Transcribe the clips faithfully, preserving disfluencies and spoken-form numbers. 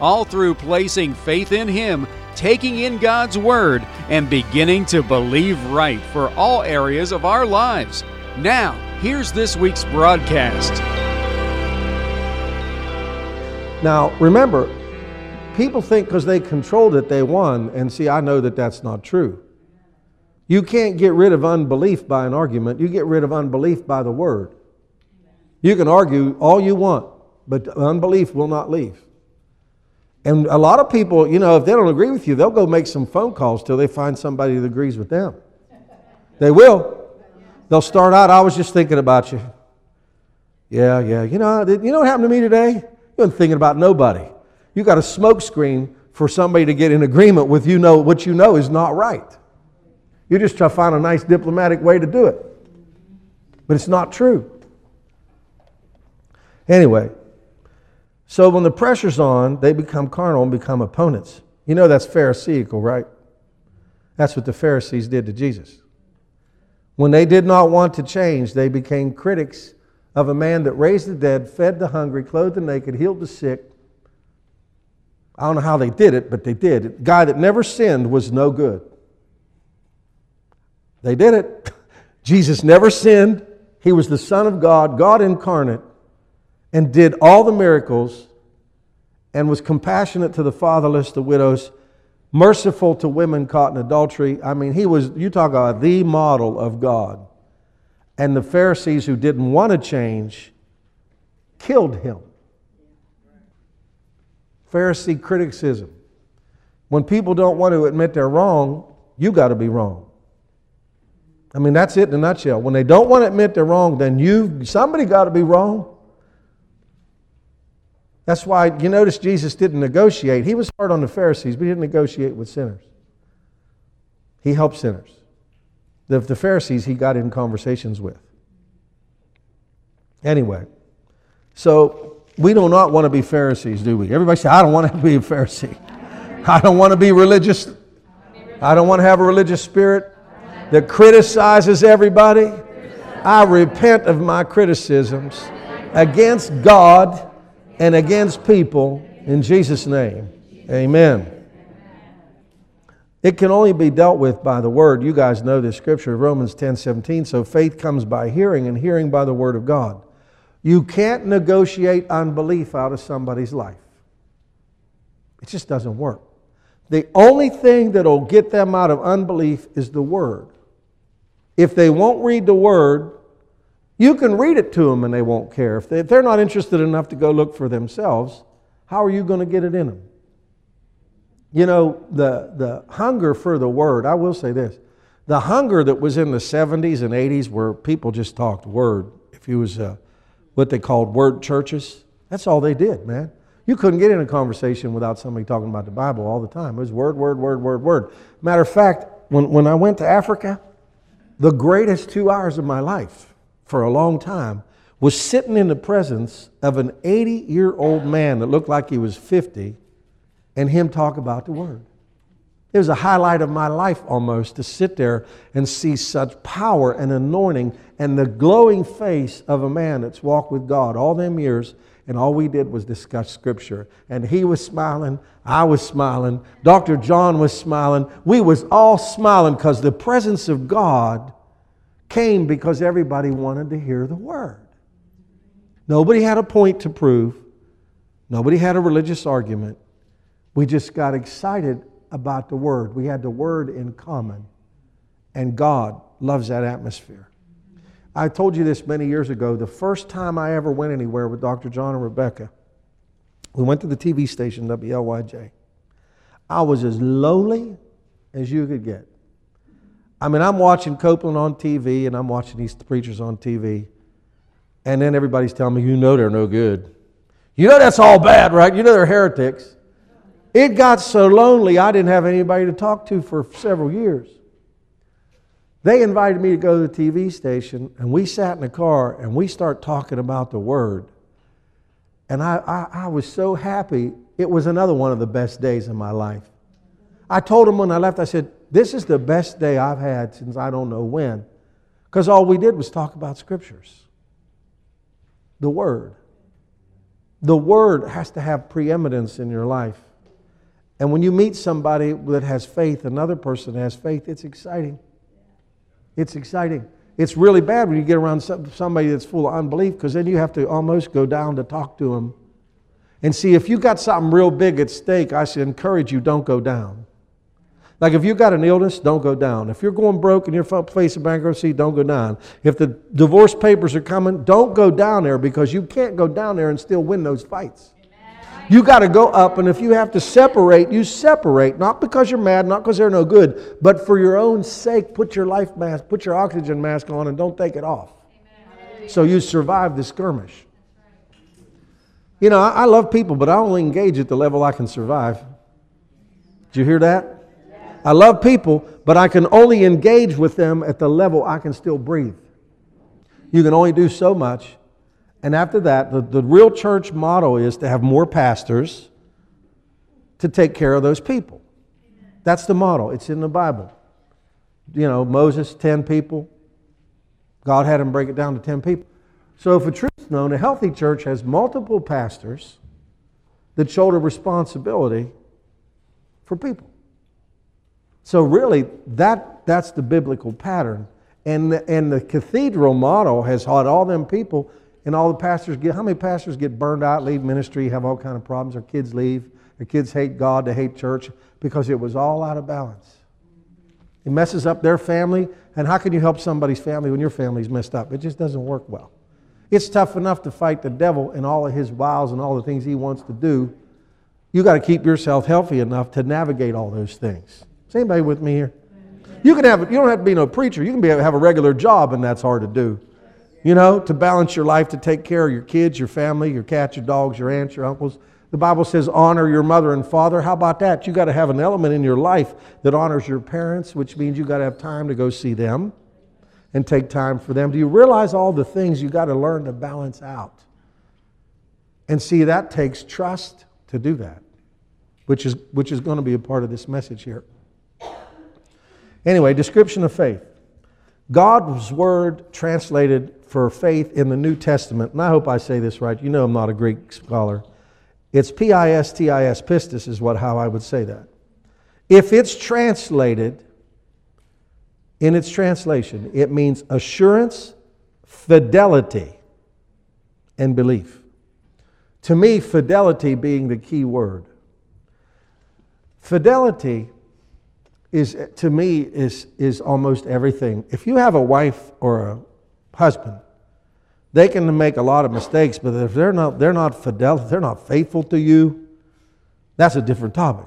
all through placing faith in Him, taking in God's Word, and beginning to believe right for all areas of our lives. Now, here's this week's broadcast. Now, remember, people think because they controlled it, they won. And see, I know that that's not true. You can't get rid of unbelief by an argument. You get rid of unbelief by the Word. You can argue all you want, but unbelief will not leave. And a lot of people, you know, if they don't agree with you, they'll go make some phone calls till they find somebody that agrees with them. They will. They'll start out, I was just thinking about you. Yeah, yeah. You know, you know what happened to me today? You weren't thinking about nobody. You got a smoke screen for somebody to get in agreement with you know what you know is not right. You just try to find a nice diplomatic way to do it. But it's not true. Anyway, so when the pressure's on, they become carnal and become opponents. You know that's Pharisaical, right? That's what the Pharisees did to Jesus. When they did not want to change, they became critics of a man that raised the dead, fed the hungry, clothed the naked, healed the sick. I don't know how they did it, but they did. A guy that never sinned was no good. They did it. Jesus never sinned. He was the Son of God, God incarnate, and did all the miracles and was compassionate to the fatherless, the widows, merciful to women caught in adultery. I mean, he was, you talk about the model of God. And the Pharisees who didn't want to change killed him. Pharisee criticism. When people don't want to admit they're wrong, you got to be wrong. I mean, that's it in a nutshell. When they don't want to admit they're wrong, then you, somebody got to be wrong. That's why you notice Jesus didn't negotiate. He was hard on the Pharisees, but he didn't negotiate with sinners. He helped sinners. The, the Pharisees he got in conversations with. Anyway, so we do not want to be Pharisees, do we? Everybody say, I don't want to be a Pharisee. I don't want to be religious. I don't want to have a religious spirit that criticizes everybody. I repent of my criticisms against God and against people in Jesus' name. Amen. It can only be dealt with by the Word. You guys know this scripture, Romans ten seventeen. So faith comes by hearing and hearing by the Word of God. You can't negotiate unbelief out of somebody's life. It just doesn't work. The only thing that'll get them out of unbelief is the Word. If they won't read the Word, you can read it to them and they won't care. If, they, if they're not interested enough to go look for themselves, how are you going to get it in them? You know, the, the hunger for the Word, I will say this. The hunger that was in the seventies and eighties where people just talked Word, if you was a what they called word churches. That's all they did, man. You couldn't get in a conversation without somebody talking about the Bible all the time. It was word, word, word, word, word. Matter of fact, when, when I went to Africa, the greatest two hours of my life for a long time was sitting in the presence of an eighty-year-old man that looked like he was fifty and him talk about the Word. It was a highlight of my life almost to sit there and see such power and anointing and the glowing face of a man that's walked with God all them years, and all we did was discuss Scripture. And he was smiling, I was smiling, Doctor John was smiling, we was all smiling because the presence of God came because everybody wanted to hear the Word. Nobody had a point to prove. Nobody had a religious argument. We just got excited about the Word. We had the Word in common. And God loves that atmosphere. I told you this many years ago. The first time I ever went anywhere with Doctor John and Rebecca, we went to the T V station, W L Y J. I was as lonely as you could get. I mean, I'm watching Copeland on T V and I'm watching these preachers on T V. And then everybody's telling me, you know they're no good. You know that's all bad, right? You know they're heretics. It got so lonely I didn't have anybody to talk to for several years. They invited me to go to the T V station, and we sat in the car and we start talking about the Word. And I, I, I was so happy. It was another one of the best days of my life. I told them when I left, I said, this is the best day I've had since I don't know when. Because all we did was talk about scriptures. The Word. The Word has to have preeminence in your life. And when you meet somebody that has faith, another person that has faith, it's exciting. It's exciting. It's really bad when you get around somebody that's full of unbelief, because then you have to almost go down to talk to them. And see, if you got something real big at stake, I should encourage you, don't go down. Like if you got an illness, don't go down. If you're going broke and you're facing bankruptcy, don't go down. If the divorce papers are coming, don't go down there, because you can't go down there and still win those fights. You got to go up, and if you have to separate, you separate, not because you're mad, not because they're no good, but for your own sake, put your life mask, put your oxygen mask on and don't take it off. Amen. So you survive the skirmish. You know, I, I love people, but I only engage at the level I can survive. Did you hear that? Yeah. I love people, but I can only engage with them at the level I can still breathe. You can only do so much. And after that, the, the real church motto is to have more pastors to take care of those people. That's the motto. It's in the Bible. You know, Moses, ten people. God had him break it down to ten people. So if a truth's known, a healthy church has multiple pastors that shoulder responsibility for people. So really, that, that's the biblical pattern. And the, and the cathedral motto has had all them people. And all the pastors get, how many pastors get burned out, leave ministry, have all kinds of problems, their kids leave, their kids hate God, they hate church, because it was all out of balance. It messes up their family, and how can you help somebody's family when your family's messed up? It just doesn't work well. It's tough enough to fight the devil and all of his wiles and all the things he wants to do. You got to keep yourself healthy enough to navigate all those things. Is anybody with me here? You can have, you don't have to be no preacher. You can be, have a regular job, and that's hard to do. You know, to balance your life, to take care of your kids, your family, your cats, your dogs, your aunts, your uncles. The Bible says honor your mother and father. How about that? You got to have an element in your life that honors your parents, which means you got to have time to go see them and take time for them. Do you realize all the things you got to learn to balance out? And see, that takes trust to do that, which is, which is going to be a part of this message here. Anyway, description of faith. God's Word translated for faith in the New Testament, and I hope I say this right. You know I'm not a Greek scholar. It's P I S T I S, pistis is what how I would say that. If it's translated, in its translation, it means assurance, fidelity, and belief. To me, fidelity being the key word. Fidelity is, to me, is, is almost everything. If you have a wife or a husband, they can make a lot of mistakes, but if they're not, they're not fidel, they're not faithful to you, that's a different topic.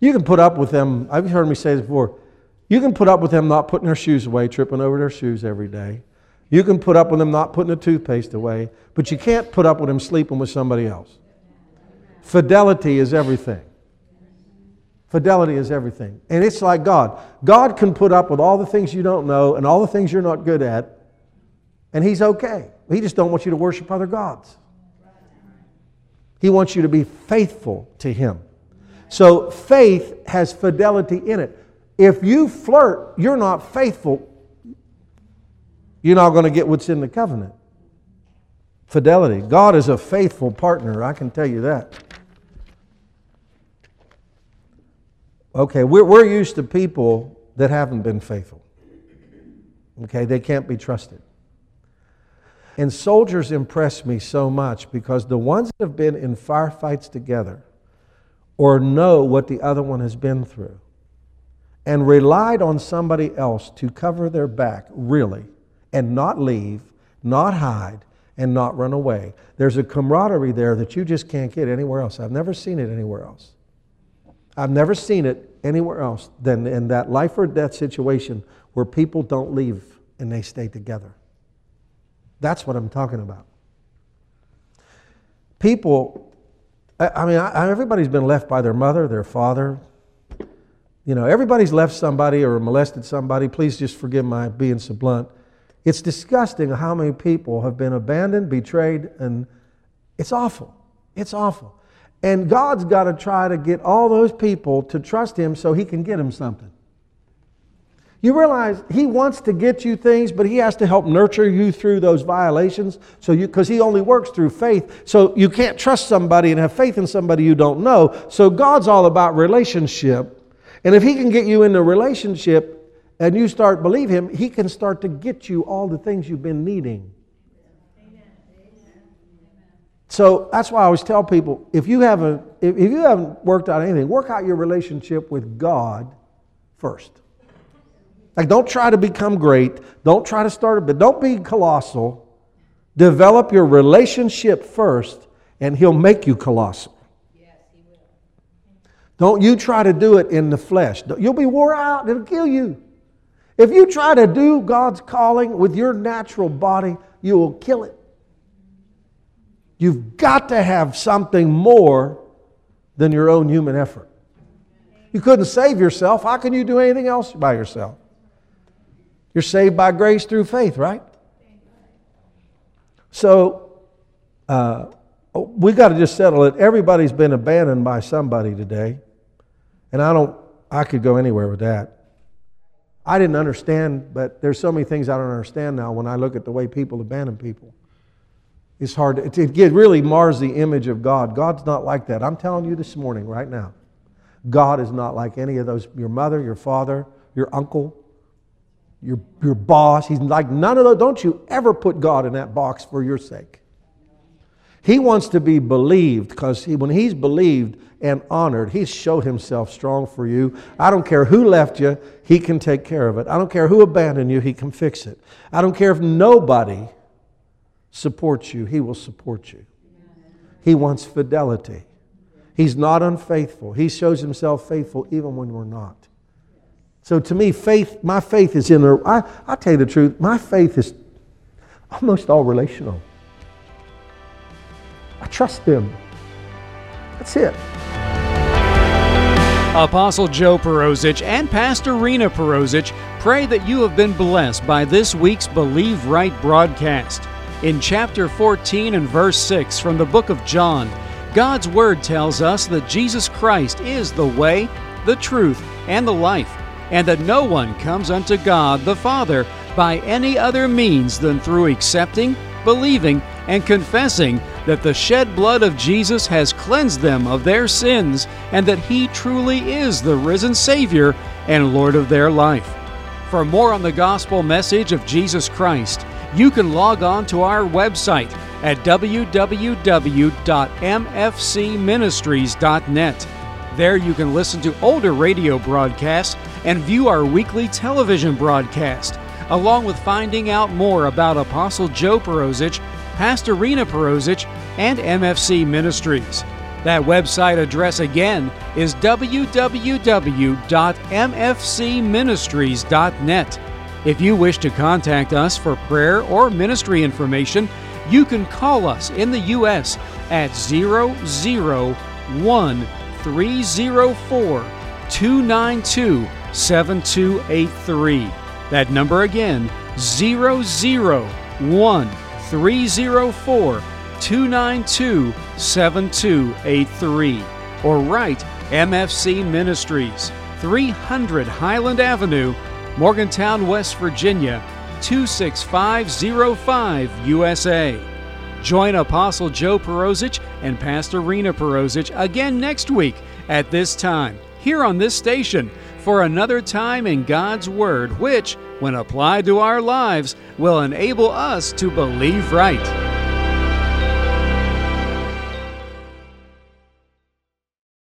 You can put up with them, I've heard me say this before, you can put up with them not putting their shoes away, tripping over their shoes every day. You can put up with them not putting the toothpaste away, but you can't put up with them sleeping with somebody else. Fidelity is everything. Fidelity is everything. And it's like God. God can put up with all the things you don't know and all the things you're not good at, and He's okay. He just don't want you to worship other gods. He wants you to be faithful to Him. So faith has fidelity in it. If you flirt, you're not faithful, you're not going to get what's in the covenant. Fidelity. God is a faithful partner, I can tell you that. Okay, we're, we're used to people that haven't been faithful. Okay, they can't be trusted. And soldiers impress me so much, because the ones that have been in firefights together or know what the other one has been through and relied on somebody else to cover their back, really, and not leave, not hide, and not run away. There's a camaraderie there that you just can't get anywhere else. I've never seen it anywhere else. I've never seen it anywhere else than in that life or death situation where people don't leave and they stay together. That's what I'm talking about. People I, I mean, I, everybody's been left by their mother, their father. You know, everybody's left somebody or molested somebody. Please just forgive my being so blunt. It's disgusting how many people have been abandoned, betrayed, and it's awful. It's awful. And God's got to try to get all those people to trust Him so He can get them something. You realize He wants to get you things, but He has to help nurture you through those violations, so you, because He only works through faith. So you can't trust somebody and have faith in somebody you don't know. So God's all about relationship. And if He can get you into a relationship and you start believe Him, He can start to get you all the things you've been needing. So that's why I always tell people, if you haven't, if you haven't worked out anything, work out your relationship with God first. Like, don't try to become great. Don't try to start a bit. Don't be colossal. Develop your relationship first, and He'll make you colossal. Yes, He will. Don't you try to do it in the flesh. You'll be wore out. It'll kill you. If you try to do God's calling with your natural body, you will kill it. You've got to have something more than your own human effort. You couldn't save yourself. How can you do anything else by yourself? You're saved by grace through faith, right? So uh, we got to just settle it. Everybody's been abandoned by somebody today, and I don't. I could go anywhere with that. I didn't understand, but there's so many things I don't understand now when I look at the way people abandon people. It's hard. To, it, it really mars the image of God. God's not like that. I'm telling you this morning, right now. God is not like any of those, your mother, your father, your uncle, your, your boss. He's like none of those. Don't you ever put God in that box for your sake. He wants to be believed, because he, when He's believed and honored, He's showed Himself strong for you. I don't care who left you, He can take care of it. I don't care who abandoned you, He can fix it. I don't care if nobody supports you, He will support you. He wants fidelity. He's not unfaithful. He shows Himself faithful even when we're not. So to me, faith, my faith is in the, I, I'll tell you the truth, my faith is almost all relational. I trust Him. That's it. Apostle Joe Perozich and Pastor Rena Perozich pray that you have been blessed by this week's Believe Right broadcast. In chapter fourteen and verse six from the book of John, God's Word tells us that Jesus Christ is the way, the truth, and the life, and that no one comes unto God the Father by any other means than through accepting, believing, and confessing that the shed blood of Jesus has cleansed them of their sins, and that He truly is the risen Savior and Lord of their life. For more on the gospel message of Jesus Christ, you can log on to our website at w w w dot m f c ministries dot net. There you can listen to older radio broadcasts and view our weekly television broadcast, along with finding out more about Apostle Joe Perozich, Pastor Rena Perozich, and M F C Ministries. That website address again is w w w dot m f c ministries dot net. If you wish to contact us for prayer or ministry information, you can call us in the U S at zero zero one three zero four two nine two seven two eight three. That number again, zero zero one three zero four two nine two seven two eight three. Or write M F C Ministries, three hundred Highland Avenue, Morgantown, West Virginia, two six five zero five, U S A. Join Apostle Joe Perozich and Pastor Rena Perozich again next week at this time, here on this station, for another time in God's Word, which, when applied to our lives, will enable us to believe right.